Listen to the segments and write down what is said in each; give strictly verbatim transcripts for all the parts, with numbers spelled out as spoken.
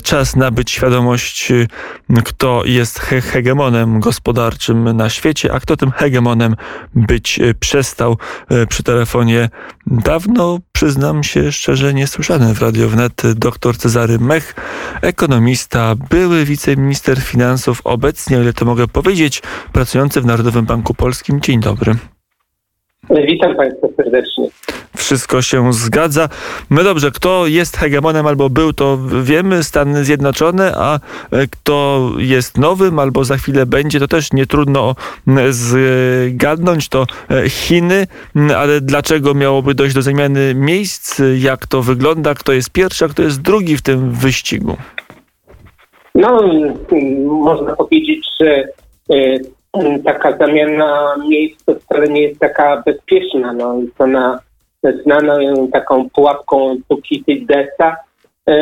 czas nabyć świadomość, kto jest he- hegemonem gospodarczym na świecie, a kto tym hegemonem być przestał. Przy telefonie dawno, przyznam się szczerze, niesłyszany w Radio Wnet dr Cezary Mech, ekonomista, były wiceminister finansów, obecnie, o ile to mogę powiedzieć, pracujący w Narodowym Banku Polskim. Dzień dobry. Witam Państwa serdecznie. Wszystko się zgadza. No dobrze, kto jest hegemonem albo był, to wiemy, Stany Zjednoczone, a kto jest nowym albo za chwilę będzie, to też nie trudno zgadnąć, to Chiny, ale dlaczego miałoby dojść do zmiany miejsc, jak to wygląda, kto jest pierwszy, a kto jest drugi w tym wyścigu? No, można powiedzieć, że taka zamiana miejsc to wcale nie jest taka bezpieczna. No, jest ona znaną taką pułapką Tukididesa, y,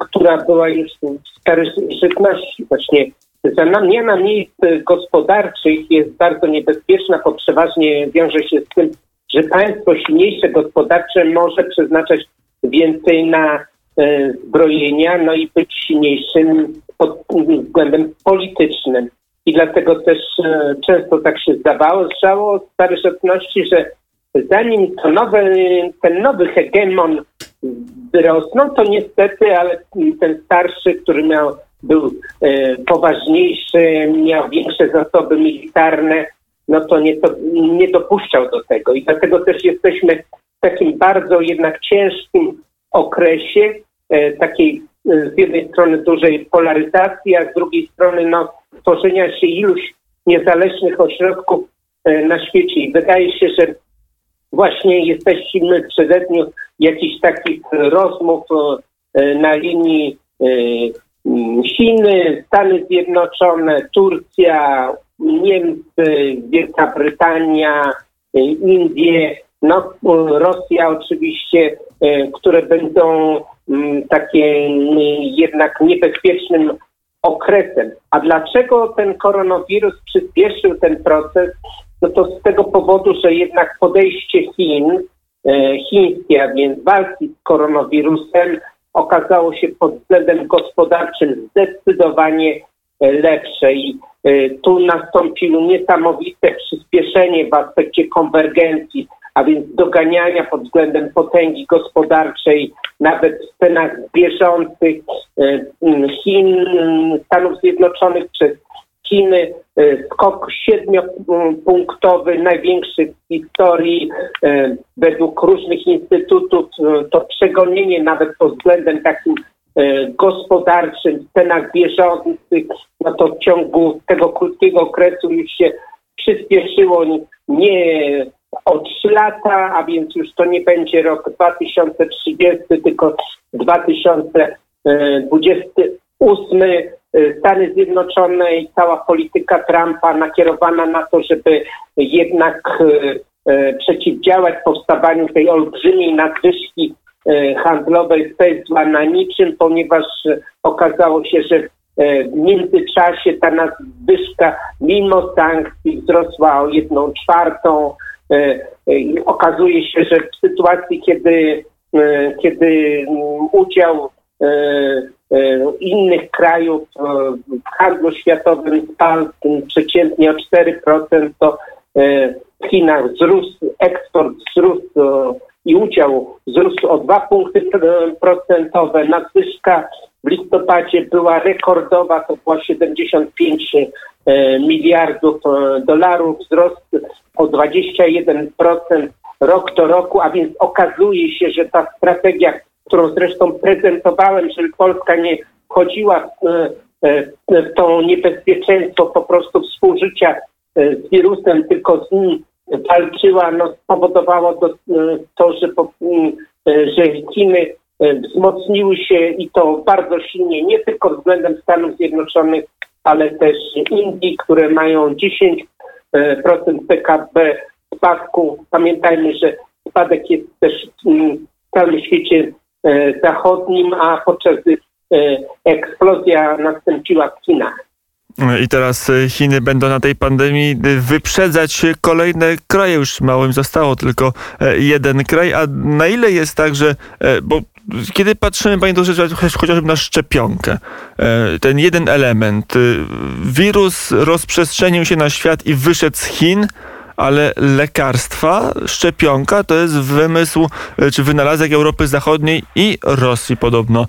która była już w starożytności. Właśnie zamiana miejsc gospodarczych jest bardzo niebezpieczna, bo przeważnie wiąże się z tym, że państwo silniejsze gospodarcze może przeznaczać więcej na y, zbrojenia, no i być silniejszym pod względem politycznym. I dlatego też e, często tak się zdawało, zdawało w starożytności, że zanim to nowe, ten nowy hegemon wyrosnął, to niestety, ale ten starszy, który miał, był e, poważniejszy, miał większe zasoby militarne, no to nie, to nie dopuszczał do tego. I dlatego też jesteśmy w takim bardzo jednak ciężkim okresie e, takiej e, z jednej strony dużej polaryzacji, a z drugiej strony no tworzenia się iluś niezależnych ośrodków na świecie. I wydaje się, że właśnie jesteśmy w przededniu jakichś takich rozmów na linii Chiny, Stany Zjednoczone, Turcja, Niemcy, Wielka Brytania, Indie, no, Rosja oczywiście, które będą takim jednak niebezpiecznym okresem. A dlaczego ten koronawirus przyspieszył ten proces? No to z tego powodu, że jednak podejście Chin, e, chińskie, a więc walki z koronawirusem, okazało się pod względem gospodarczym zdecydowanie lepsze i e, tu nastąpiło niesamowite przyspieszenie w aspekcie konwergencji, a więc doganiania pod względem potęgi gospodarczej, nawet w cenach bieżących Chin, Stanów Zjednoczonych przez Chiny, skok siedmiopunktowy, największy w historii według różnych instytutów, to przegonienie nawet pod względem takim gospodarczym w cenach bieżących, no to w ciągu tego krótkiego okresu już się przyspieszyło nie o trzy lata, a więc już to nie będzie rok dwa tysiące trzydziesty, tylko dwa tysiące dwudziesty ósmy. Stany Zjednoczone i cała polityka Trumpa nakierowana na to, żeby jednak przeciwdziałać powstawaniu tej olbrzymiej nadwyżki handlowej, pędzła na niczym, ponieważ okazało się, że w międzyczasie ta nadwyżka mimo sankcji wzrosła o jedną czwartą. Okazuje się, że w sytuacji, kiedy, kiedy udział innych krajów w handlu światowym spadł przeciętnie o cztery procent, to w Chinach wzrósł, eksport wzrósł i udział wzrósł o dwa punkty procentowe. Nadwyżka w listopadzie była rekordowa, to była siedemdziesiąt pięć miliardów dolarów, wzrost o dwadzieścia jeden procent rok do roku, a więc okazuje się, że ta strategia, którą zresztą prezentowałem, żeby Polska nie wchodziła w, w to niebezpieczeństwo po prostu współżycia z wirusem, tylko z nim walczyła, no spowodowało to, to że, że Chiny wzmocniły się i to bardzo silnie, nie tylko względem Stanów Zjednoczonych, ale też Indii, które mają dziesięć procent P K B spadku. Pamiętajmy, że spadek jest też w całym świecie zachodnim, a podczas eksplozja nastąpiła w Chinach. I teraz Chiny będą na tej pandemii wyprzedzać kolejne kraje. Już małym zostało tylko jeden kraj. A na ile jest tak, że... Bo kiedy patrzymy, pani doktorze, chociażby na szczepionkę, ten jeden element, wirus rozprzestrzenił się na świat i wyszedł z Chin, ale lekarstwa, szczepionka to jest wymysł czy wynalazek Europy Zachodniej i Rosji podobno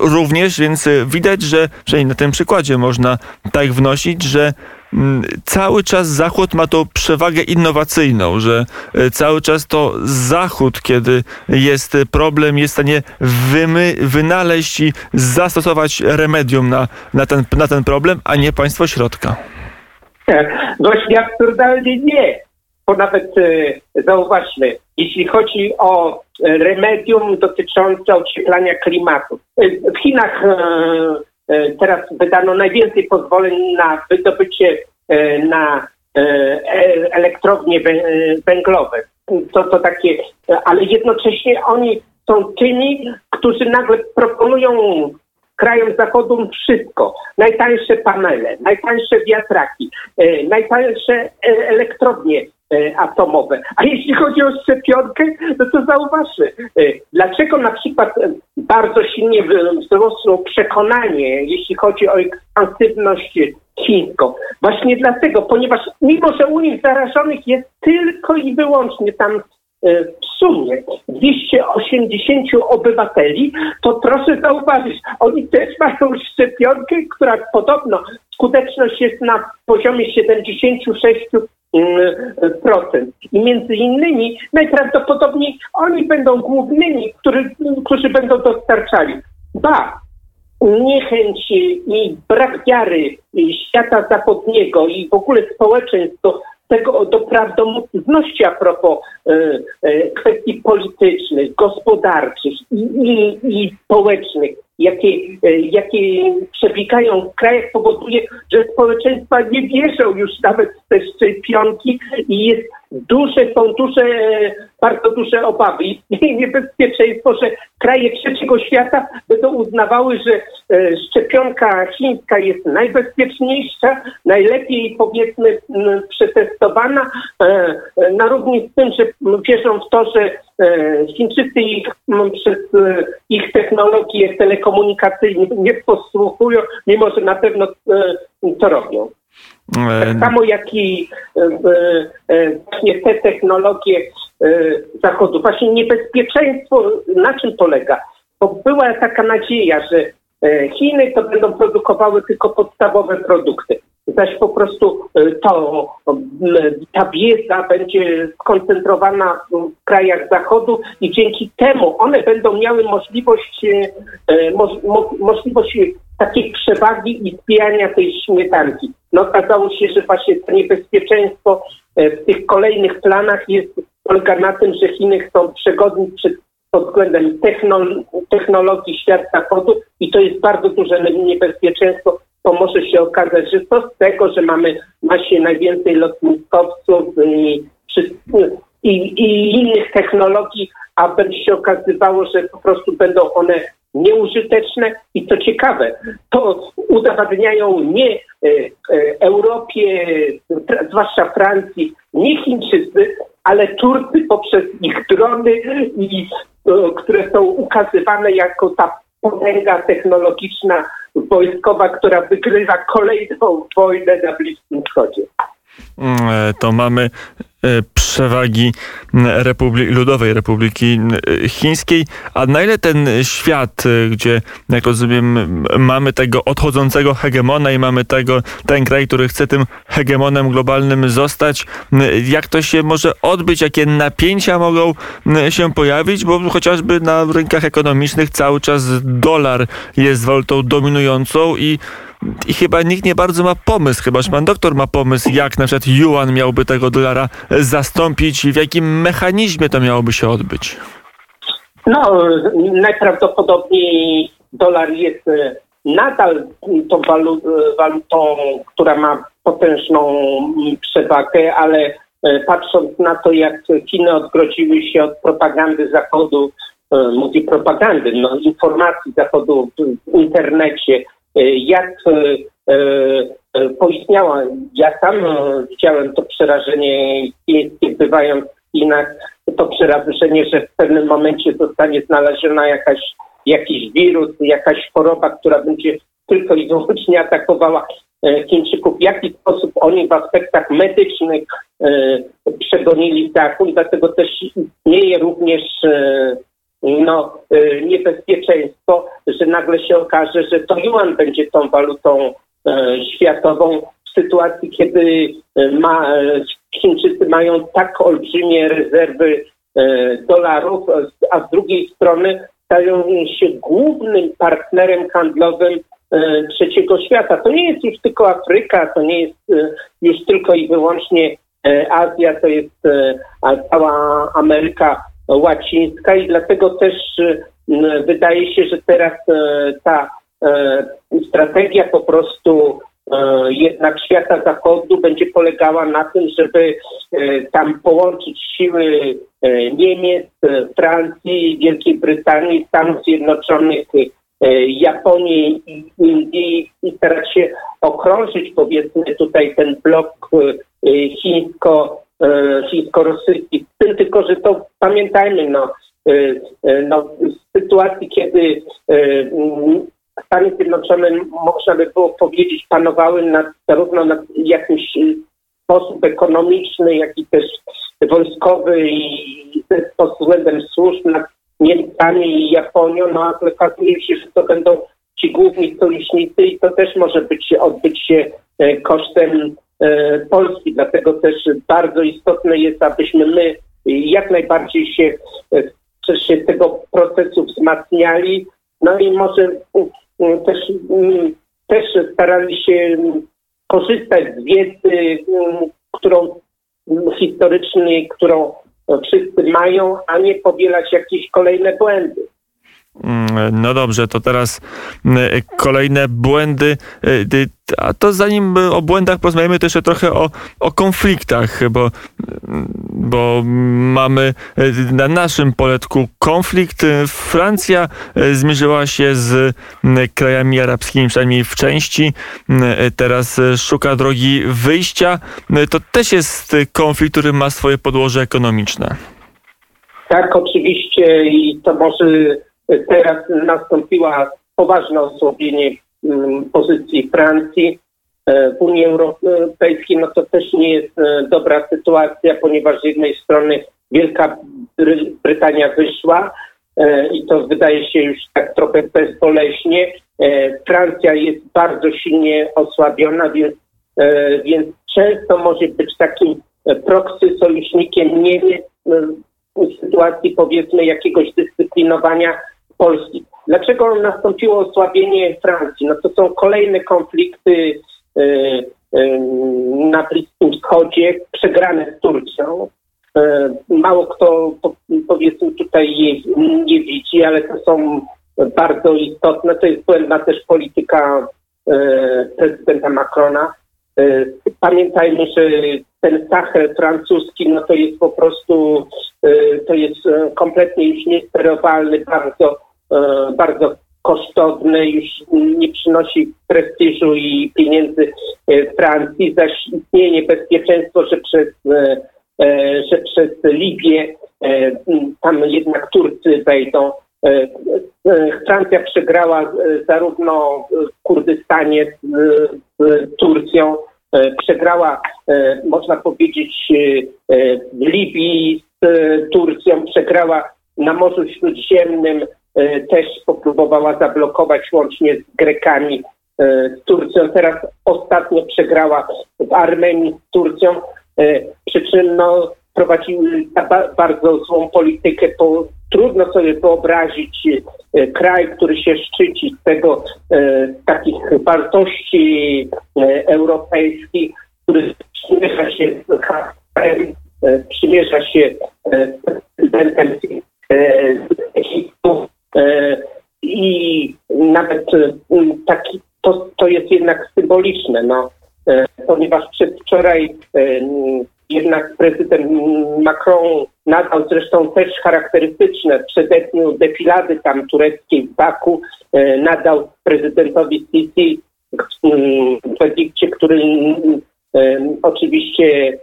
również, więc widać, że przynajmniej na tym przykładzie można tak wnosić, że cały czas Zachód ma tą przewagę innowacyjną, że cały czas to Zachód, kiedy jest problem, jest w stanie wymy, wynaleźć i zastosować remedium na, na, ten, na ten problem, a nie państwo środka. Dość absurdalnie nie, bo nawet e, zauważmy, jeśli chodzi o remedium dotyczące ocieplania klimatu. W Chinach e, teraz wydano najwięcej pozwoleń na wydobycie e, na e, elektrownie węglowe. To, to takie, ale jednocześnie oni są tymi, którzy nagle proponują krajom zachodu wszystko. Najtańsze panele, najtańsze wiatraki, e, najtańsze e, elektrownie e, atomowe. A jeśli chodzi o szczepionkę, no to zauważmy, e, dlaczego na przykład bardzo silnie wzrosło przekonanie, jeśli chodzi o ekspansywność chińską. Właśnie dlatego, ponieważ mimo, że u nich zarażonych jest tylko i wyłącznie tam w sumie dwieście osiemdziesiąt obywateli, to proszę zauważyć, oni też mają szczepionkę, która podobno skuteczność jest na poziomie siedemdziesiąt sześć procent. I między innymi najprawdopodobniej oni będą głównymi, który, którzy będą dostarczali. Ba, niechęć i brak wiary świata zachodniego i w ogóle społeczeństw do tego do prawdomówności a propos y, y, kwestii politycznych, gospodarczych i, i, i społecznych, jakie, y, jakie przebiegają w krajach, powoduje, że społeczeństwa nie wierzą już nawet w te szczepionki i jest duże, są duże, bardzo duże obawy i niebezpieczeństwo, że kraje trzeciego świata będą uznawały, że e, szczepionka chińska jest najbezpieczniejsza, najlepiej powiedzmy m, przetestowana, e, na równi z tym, że wierzą w to, że e, Chińczycy ich, m, przez e, ich technologie telekomunikacyjne nie posłuchują, mimo że na pewno e, to robią. Tak samo jak i właśnie te technologie Zachodu. Właśnie niebezpieczeństwo na czym polega? Bo była taka nadzieja, że Chiny to będą produkowały tylko podstawowe produkty. Zaś po prostu to, ta wiedza będzie skoncentrowana w krajach Zachodu i dzięki temu one będą miały możliwość moż, mo, możliwość takiej przewagi i zbijania tej śmietanki. No okazało się, że właśnie to niebezpieczeństwo w tych kolejnych planach jest polega na tym, że Chiny chcą przegodnić przed pod względem technolo- technologii świata zachodu i to jest bardzo duże niebezpieczeństwo, bo może się okazać, że to z tego, że mamy właśnie najwięcej lotniskowców i, i, i innych technologii, a będzie się okazywało, że po prostu będą one nieużyteczne i co ciekawe, to udowadniają nie e, e, Europie, tra, zwłaszcza Francji, nie Chińczycy, ale Turcy poprzez ich drony, i, e, które są ukazywane jako ta potęga technologiczna, wojskowa, która wygrywa kolejną wojnę na Bliskim Wschodzie. To mamy przewagi Republi- Ludowej Republiki Chińskiej. A na ile ten świat, gdzie, jak rozumiem, mamy tego odchodzącego hegemona i mamy tego, ten kraj, który chce tym hegemonem globalnym zostać, jak to się może odbyć, jakie napięcia mogą się pojawić, bo chociażby na rynkach ekonomicznych cały czas dolar jest walutą dominującą i I chyba nikt nie bardzo ma pomysł, chyba że pan doktor ma pomysł, jak na przykład yuan miałby tego dolara zastąpić i w jakim mechanizmie to miałoby się odbyć? No, najprawdopodobniej dolar jest nadal tą walutą, która ma potężną przewagę, ale patrząc na to, jak Chiny odgrodziły się od propagandy Zachodu, mówi propagandy, no informacji Zachodu w internecie, jak e, poistniała. Ja sam widziałem to przerażenie, kiedy bywając w Chinach, to przerażenie, że w pewnym momencie zostanie znaleziona jakaś, jakiś wirus, jakaś choroba, która będzie tylko i wyłącznie atakowała Chińczyków, w jaki sposób oni w aspektach medycznych y, przegonili Zachód, dlatego też istnieje również y, no, y, niebezpieczeństwo, że nagle się okaże, że to Yuan będzie tą walutą y, światową w sytuacji, kiedy ma, Chińczycy mają tak olbrzymie rezerwy y, dolarów, a z drugiej strony stają się głównym partnerem handlowym trzeciego świata. To nie jest już tylko Afryka, to nie jest już tylko i wyłącznie Azja, to jest cała Ameryka Łacińska i dlatego też wydaje się, że teraz ta strategia po prostu jednak świata zachodu będzie polegała na tym, żeby tam połączyć siły Niemiec, Francji, Wielkiej Brytanii, Stanów Zjednoczonych, Japonii i Indii i starać się okrążyć, powiedzmy, tutaj ten blok chińsko, chińsko-rosyjski. Z tym tylko, że to pamiętajmy, no, no w sytuacji, kiedy Stany Zjednoczone, można by było powiedzieć, panowały nad, zarówno nad jakimś sposób ekonomiczny, jak i też wojskowy i pod względem służb nad Niemcami i Japonią, no ale okazuje się, że to będą ci główni sojusznicy i to też może być, odbyć się kosztem e, Polski. Dlatego też bardzo istotne jest, abyśmy my jak najbardziej się w się tego procesu wzmacniali, no i może um, też, um, też starali się korzystać z wiedzy, um, którą um, historycznej, którą wszyscy mają, a nie powielać jakieś kolejne błędy. No dobrze, to teraz kolejne błędy. A to zanim o błędach porozmawiamy, to jeszcze trochę o, o konfliktach, bo, bo mamy na naszym poletku konflikt. Francja zmierzyła się z krajami arabskimi, przynajmniej w części. Teraz szuka drogi wyjścia. To też jest konflikt, który ma swoje podłoże ekonomiczne. Tak, oczywiście i to może... Teraz nastąpiła poważne osłabienie pozycji Francji w Unii Europejskiej. No to też nie jest dobra sytuacja, ponieważ z jednej strony Wielka Brytania wyszła i to wydaje się już tak trochę bezboleśnie. Francja jest bardzo silnie osłabiona, więc, więc często może być takim proxy sojusznikiem Niemiec w sytuacji, powiedzmy, jakiegoś dyscyplinowania Polski. Dlaczego nastąpiło osłabienie Francji? No to są kolejne konflikty y, y, na Bliskim Wschodzie, przegrane z Turcją. Y, mało kto, po, powiedzmy, tutaj jej nie widzi, ale to są bardzo istotne. To jest błędna też polityka y, prezydenta Macrona. Y, pamiętajmy, że ten Sahel francuski, no to jest po prostu, y, to jest kompletnie już niesterowalny, bardzo, y, bardzo kosztowny, już nie przynosi prestiżu i pieniędzy y, Francji, zaś istnieje niebezpieczeństwo, że przez, y, y, że przez Libię y, tam jednak Turcy wejdą. Y, y, Francja przegrała y, zarówno w Kurdystanie z, z Turcją, przegrała, można powiedzieć, w Libii z Turcją, przegrała na Morzu Śródziemnym, też popróbowała zablokować łącznie z Grekami z Turcją. Teraz ostatnio przegrała w Armenii z Turcją, przy czym no, prowadziły bardzo złą politykę, bo trudno sobie wyobrazić kraj, który się szczyci z tego, z takich wartości europejskich, który przymierza się z Haftarem, przymierza się z prezydentem Egiptu i nawet taki, to, to jest jednak symboliczne, no, ponieważ przedwczoraj jednak prezydent Macron nadal zresztą też charakterystyczne przededniu defilady tam tureckiej w Baku nadał prezydentowi Sisi projekcie, który oczywiście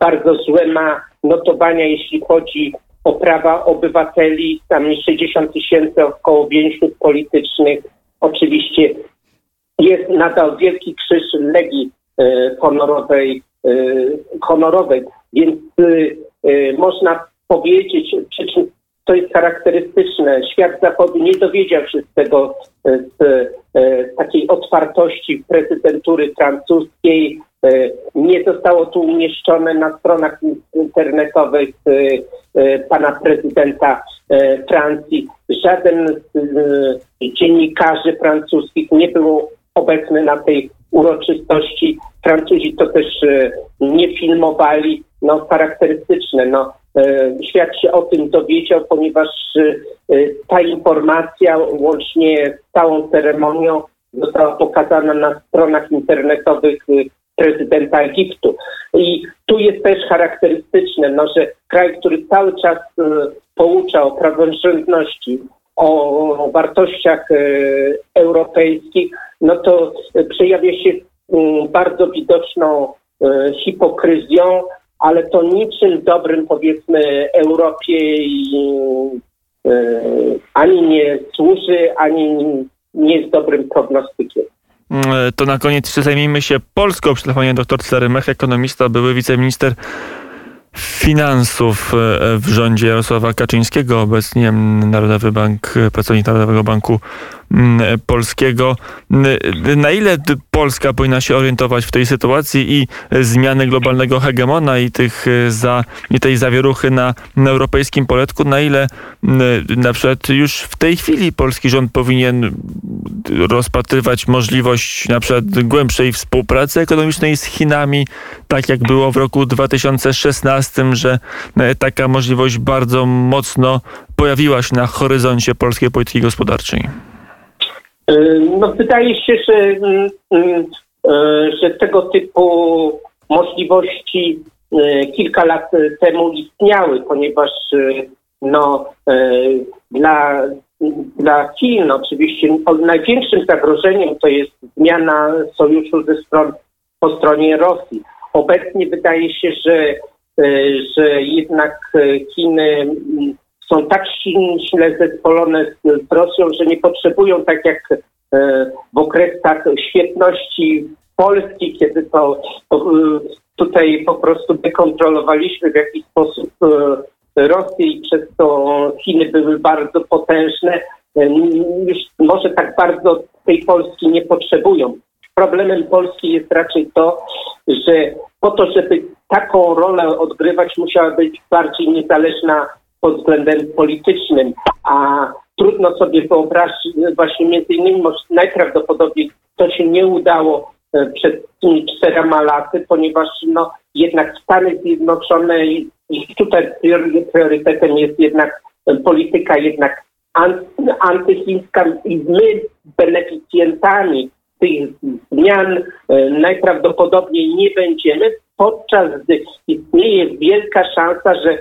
bardzo złe ma notowania, jeśli chodzi o prawa obywateli, tam jest sześćdziesiąt tysięcy około więźniów politycznych. Oczywiście jest nadal wielki krzyż Legii honorowej, honorowej. Więc można powiedzieć, przy czym to jest charakterystyczne, świat Zachodu nie dowiedział się z tego, z takiej otwartości prezydentury francuskiej. Nie zostało tu umieszczone na stronach internetowych pana prezydenta Francji. Żaden z dziennikarzy francuskich nie był obecny na tej uroczystości. Francuzi to też nie filmowali. No, charakterystyczne. No, świat się o tym dowiedział, ponieważ ta informacja łącznie z całą ceremonią została pokazana na stronach internetowych prezydenta Egiptu. I tu jest też charakterystyczne, no, że kraj, który cały czas poucza o praworządności, o wartościach europejskich, no to przejawia się bardzo widoczną hipokryzją, ale to niczym dobrym, powiedzmy, Europie ani nie służy, ani nie jest dobrym prognostykiem. To na koniec zajmijmy się Polską. Przy telefonie dr Czarymech, ekonomista, były wiceminister finansów w rządzie Jarosława Kaczyńskiego, obecnie Narodowy Bank, pracownik Narodowego Banku Polskiego. Na ile Polska powinna się orientować w tej sytuacji i zmiany globalnego hegemona i, tych za, i tej zawieruchy na, na europejskim poletku? Na ile na przykład już w tej chwili polski rząd powinien rozpatrywać możliwość na przykład głębszej współpracy ekonomicznej z Chinami, tak jak było w roku dwa tysiące szesnastym, że taka możliwość bardzo mocno pojawiła się na horyzoncie polskiej polityki gospodarczej? No, wydaje się, że, że tego typu możliwości kilka lat temu istniały, ponieważ no, dla, dla Chin oczywiście największym zagrożeniem to jest zmiana sojuszu ze stron, po stronie Rosji. Obecnie wydaje się, że, że jednak Chiny są tak silnie zespolone z Rosją, że nie potrzebują, tak jak w okresach świetności Polski, kiedy to tutaj po prostu dekontrolowaliśmy w jakiś sposób Rosję i przez to Chiny były bardzo potężne. Już może tak bardzo tej Polski nie potrzebują. Problemem Polski jest raczej to, że po to, żeby taką rolę odgrywać, musiała być bardziej niezależna pod względem politycznym, a trudno sobie wyobrazić, właśnie między innymi najprawdopodobniej to się nie udało przed tymi czterema laty, ponieważ no, jednak Stany Zjednoczone i tutaj priorytetem jest jednak polityka jednak antychińska i my beneficjentami tych zmian najprawdopodobniej nie będziemy, podczas gdy istnieje wielka szansa, że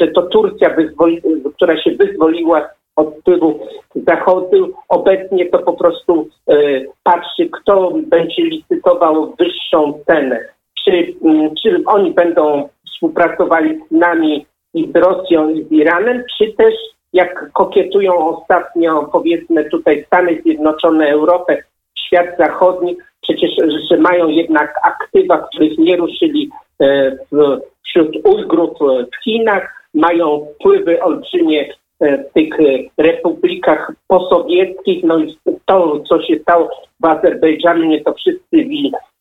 że to Turcja, wyzwoli, która się wyzwoliła od wpływu Zachodu, obecnie to po prostu e, patrzy, kto będzie licytował wyższą cenę. Czy, czy oni będą współpracowali z nami i z Rosją, i z Iranem, czy też, jak kokietują ostatnio, powiedzmy tutaj Stany Zjednoczone, Europę, świat zachodni, przecież że mają jednak aktywa, których nie ruszyli e, w wśród Ujgrów w Chinach, mają wpływy olbrzymie w tych republikach posowieckich. No i to, co się stało w Azerbejdżanie, to wszyscy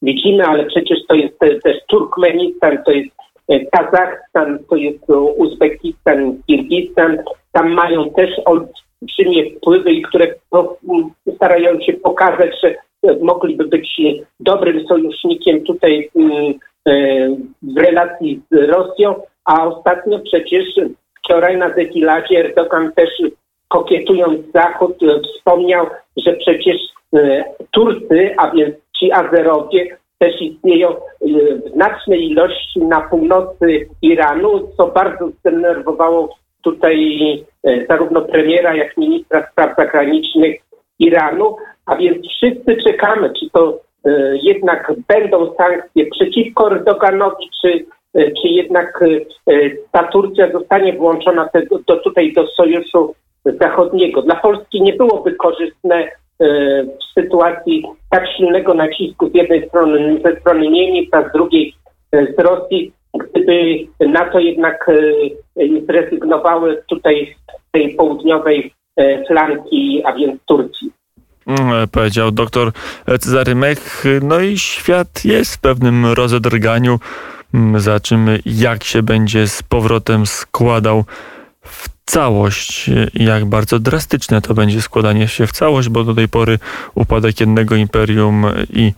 widzimy, ale przecież to jest też Turkmenistan, to jest Kazachstan, to jest Uzbekistan, Kirgistan. Tam mają też olbrzymie wpływy, które starają się pokazać, że mogliby być dobrym sojusznikiem tutaj w relacji z Rosją, a ostatnio przecież wczoraj na defiladzie Erdogan też, kokietując Zachód, wspomniał, że przecież Turcy, a więc ci Azerowie, też istnieją w znacznej ilości na północy Iranu, co bardzo zdenerwowało tutaj zarówno premiera, jak i ministra spraw zagranicznych Iranu, A więc wszyscy czekamy, czy to y, jednak będą sankcje przeciwko Erdoganowi, czy, y, czy jednak y, ta Turcja zostanie włączona tego, do, tutaj do Sojuszu Zachodniego. Dla Polski nie byłoby korzystne y, w sytuacji tak silnego nacisku z jednej strony ze strony Niemiec, a z drugiej y, z Rosji, gdyby NATO jednak y, y, zrezygnowały tutaj z tej południowej y, flanki, a więc Turcji. Powiedział doktor Cezary Mech. No i świat jest w pewnym rozedrganiu, za czym jak się będzie z powrotem składał w całość, jak bardzo drastyczne to będzie składanie się w całość, bo do tej pory upadek jednego imperium i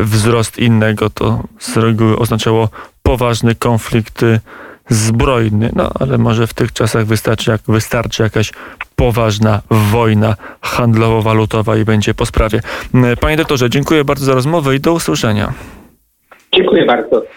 wzrost innego to z reguły oznaczało poważny konflikt zbrojny, no ale może w tych czasach wystarczy, jak wystarczy jakaś poważna wojna handlowo-walutowa i będzie po sprawie. Panie doktorze, dziękuję bardzo za rozmowę i do usłyszenia. Dziękuję bardzo.